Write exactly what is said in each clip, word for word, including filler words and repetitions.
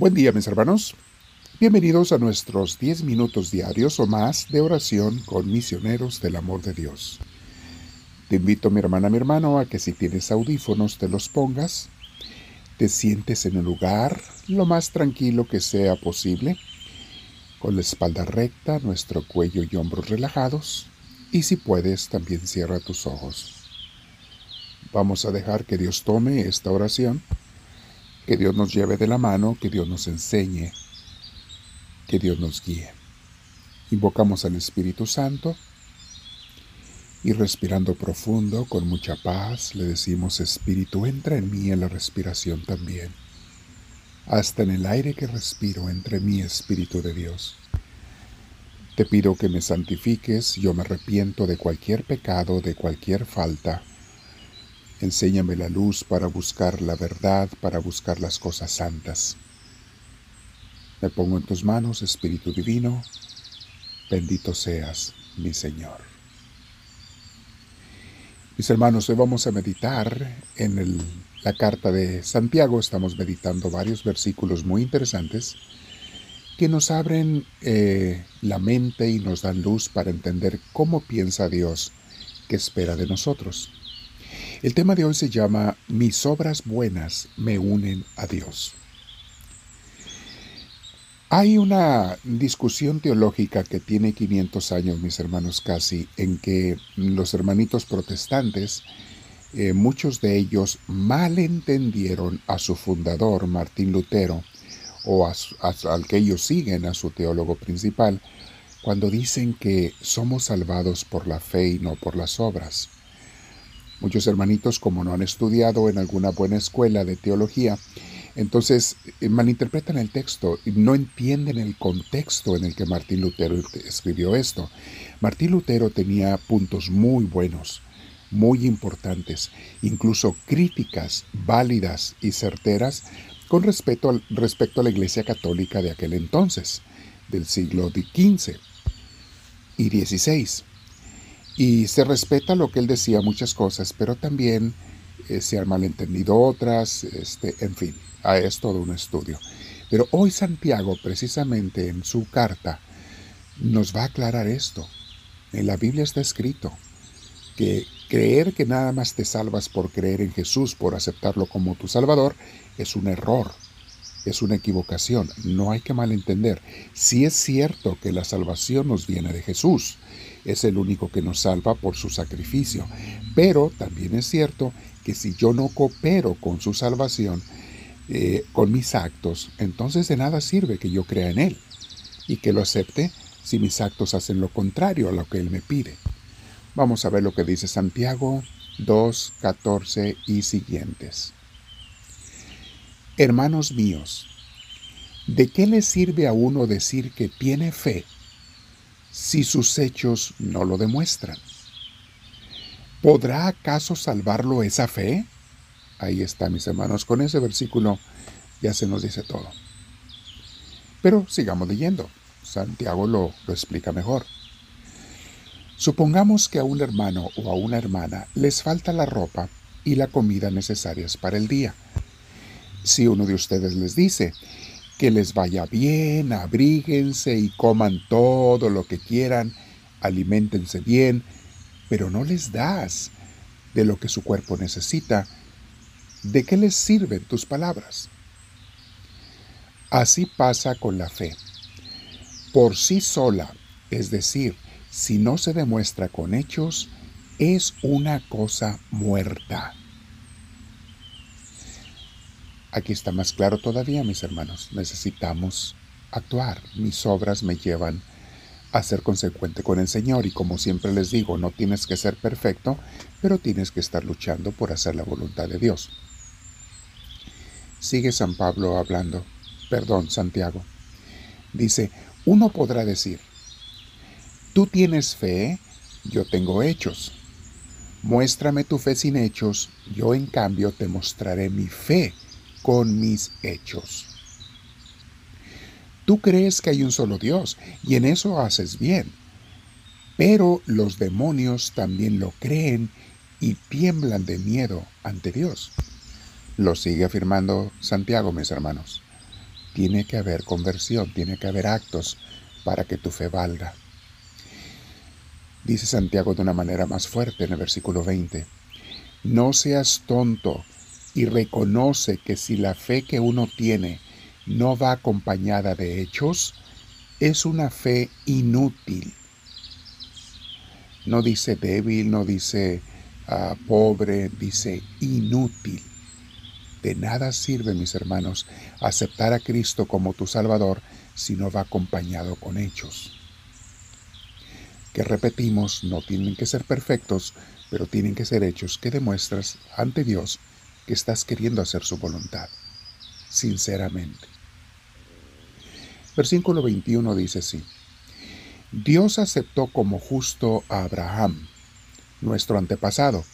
Buen día, mis hermanos. Bienvenidos a nuestros diez minutos diarios o más de oración con misioneros del amor de Dios. Te invito, mi hermana, mi hermano, a que si tienes audífonos te los pongas, te sientes en un lugar lo más tranquilo que sea posible, con la espalda recta, nuestro cuello y hombros relajados, y si puedes también cierra tus ojos. Vamos a dejar que Dios tome esta oración, que Dios nos lleve de la mano, que Dios nos enseñe, que Dios nos guíe. Invocamos al Espíritu Santo y respirando profundo, con mucha paz, le decimos: Espíritu, entra en mí en la respiración también. Hasta en el aire que respiro, entre mí, Espíritu de Dios. Te pido que me santifiques, yo me arrepiento de cualquier pecado, de cualquier falta. Enséñame la luz para buscar la verdad, para buscar las cosas santas. Me pongo en tus manos, Espíritu Divino, bendito seas, mi Señor. Mis hermanos, hoy vamos a meditar en el, la carta de Santiago. Estamos meditando varios versículos muy interesantes que nos abren eh, la mente y nos dan luz para entender cómo piensa Dios, qué espera de nosotros. El tema de hoy se llama Mis obras buenas me unen a Dios. Hay una discusión teológica que tiene quinientos años, mis hermanos, casi, en que los hermanitos protestantes, eh, muchos de ellos malentendieron a su fundador, Martín Lutero, o a, a, al que ellos siguen, a su teólogo principal, cuando dicen que somos salvados por la fe y no por las obras. Muchos hermanitos, como no han estudiado en alguna buena escuela de teología, entonces malinterpretan el texto y no entienden el contexto en el que Martín Lutero escribió esto. Martín Lutero tenía puntos muy buenos, muy importantes, incluso críticas válidas y certeras con respecto, al, respecto a la Iglesia Católica de aquel entonces, del siglo quince y dieciséis. Y se respeta lo que él decía, muchas cosas, pero también eh, se han malentendido otras, este, en fin. Ah, es todo un estudio. Pero hoy Santiago, precisamente en su carta, nos va a aclarar esto. En la Biblia está escrito que creer que nada más te salvas por creer en Jesús, por aceptarlo como tu Salvador, es un error, es una equivocación. No hay que malentender. Sí es cierto que la salvación nos viene de Jesús. Es el único que nos salva por su sacrificio. Pero también es cierto que si yo no coopero con su salvación, Eh, con mis actos, entonces de nada sirve que yo crea en Él y que lo acepte si mis actos hacen lo contrario a lo que Él me pide. Vamos a ver lo que dice Santiago dos, catorce y siguientes. Hermanos míos, ¿de qué le sirve a uno decir que tiene fe si sus hechos no lo demuestran? ¿Podrá acaso salvarlo esa fe? Ahí está, mis hermanos. Con ese versículo ya se nos dice todo. Pero sigamos leyendo. Santiago lo, lo explica mejor. Supongamos que a un hermano o a una hermana les falta la ropa y la comida necesarias para el día. Si uno de ustedes les dice que les vaya bien, abríguense y coman todo lo que quieran, aliméntense bien, pero no les das de lo que su cuerpo necesita, ¿de qué les sirven tus palabras? Así pasa con la fe. Por sí sola, es decir, si no se demuestra con hechos, es una cosa muerta. Aquí está más claro todavía, mis hermanos. Necesitamos actuar. Mis obras me llevan a ser consecuente con el Señor. Y como siempre les digo, no tienes que ser perfecto, pero tienes que estar luchando por hacer la voluntad de Dios. Sigue San Pablo hablando, perdón, Santiago. Dice, uno podrá decir, tú tienes fe, yo tengo hechos. Muéstrame tu fe sin hechos, yo en cambio te mostraré mi fe con mis hechos. Tú crees que hay un solo Dios y en eso haces bien, pero los demonios también lo creen y tiemblan de miedo ante Dios. Lo sigue afirmando Santiago, mis hermanos. tiene que haber conversión, tiene que haber actos para que tu fe valga. Dice Santiago de una manera más fuerte en el versículo veinte. No seas tonto y reconoce que si la fe que uno tiene no va acompañada de hechos, es una fe inútil. No dice débil, no dice uh, pobre, dice inútil. De nada sirve, mis hermanos, aceptar a Cristo como tu Salvador si no va acompañado con hechos. Que repetimos, no tienen que ser perfectos, pero tienen que ser hechos que demuestras ante Dios que estás queriendo hacer su voluntad, sinceramente. Versículo veintiuno dice así: Dios aceptó como justo a Abraham, nuestro antepasado,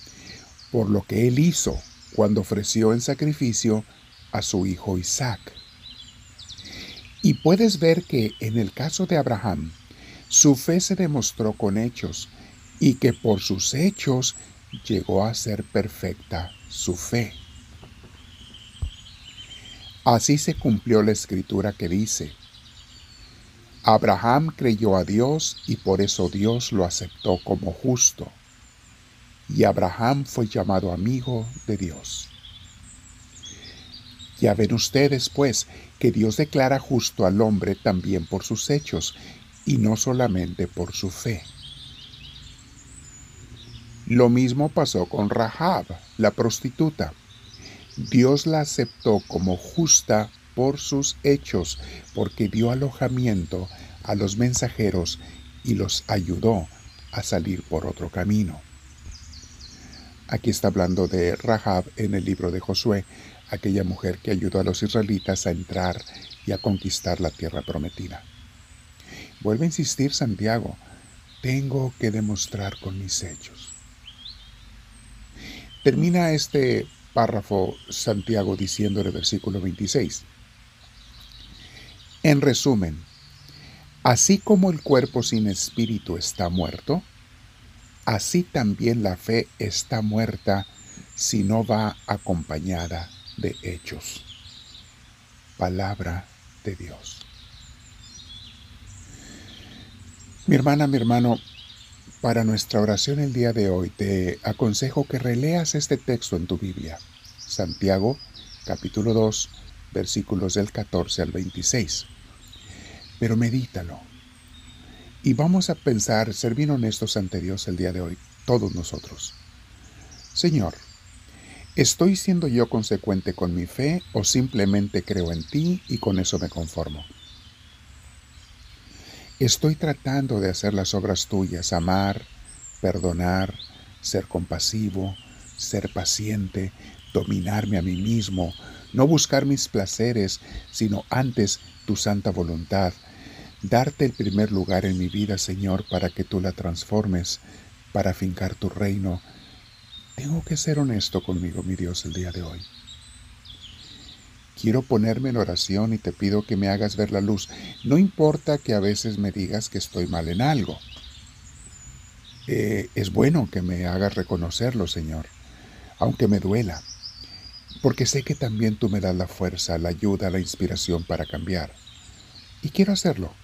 por lo que él hizo cuando ofreció en sacrificio a su hijo Isaac. Y puedes ver que en el caso de Abraham, su fe se demostró con hechos, y que por sus hechos llegó a ser perfecta su fe. Así se cumplió la escritura que dice: Abraham creyó a Dios y por eso Dios lo aceptó como justo. Y Abraham fue llamado amigo de Dios. Ya ven ustedes, pues, que Dios declara justo al hombre también por sus hechos y no solamente por su fe. Lo mismo pasó con Rahab, la prostituta. Dios la aceptó como justa por sus hechos, porque dio alojamiento a los mensajeros y los ayudó a salir por otro camino. Aquí está hablando de Rahab en el libro de Josué, aquella mujer que ayudó a los israelitas a entrar y a conquistar la tierra prometida. Vuelve a insistir Santiago: tengo que demostrar con mis hechos. Termina este párrafo Santiago diciendo en el versículo veintiséis. En resumen, así como el cuerpo sin espíritu está muerto, así también la fe está muerta si no va acompañada de hechos. Palabra de Dios. Mi hermana, mi hermano, para nuestra oración el día de hoy, te aconsejo que releas este texto en tu Biblia. Santiago, capítulo dos, versículos del catorce al veintiséis. Pero medítalo. Y vamos a pensar, ser bien honestos ante Dios el día de hoy, todos nosotros. Señor, ¿estoy siendo yo consecuente con mi fe o simplemente creo en ti y con eso me conformo? ¿Estoy tratando de hacer las obras tuyas, amar, perdonar, ser compasivo, ser paciente, dominarme a mí mismo, no buscar mis placeres, sino antes tu santa voluntad, darte el primer lugar en mi vida, Señor, para que tú la transformes, para fincar tu reino? Tengo que ser honesto conmigo, mi Dios, el día de hoy. Quiero ponerme en oración y te pido que me hagas ver la luz. No importa que a veces me digas que estoy mal en algo. Eh, es bueno que me hagas reconocerlo, Señor, aunque me duela, porque sé que también tú me das la fuerza, la ayuda, la inspiración para cambiar. Y quiero hacerlo.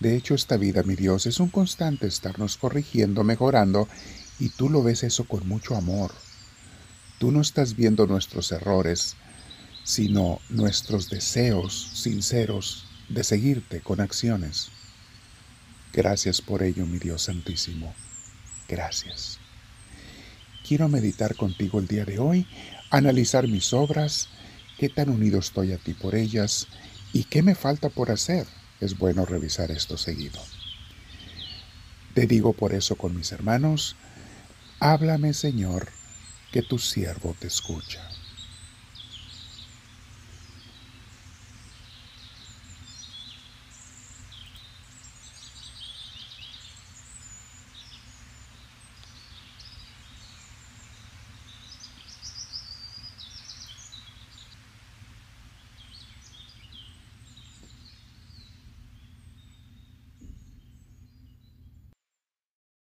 De hecho, esta vida, mi Dios, es un constante estarnos corrigiendo, mejorando, y tú lo ves eso con mucho amor. Tú no estás viendo nuestros errores, sino nuestros deseos sinceros de seguirte con acciones. Gracias por ello, mi Dios Santísimo. Gracias. Quiero meditar contigo el día de hoy, analizar mis obras, qué tan unido estoy a ti por ellas y qué me falta por hacer. Es bueno revisar esto seguido. Te digo por eso con mis hermanos: háblame, Señor, que tu siervo te escucha.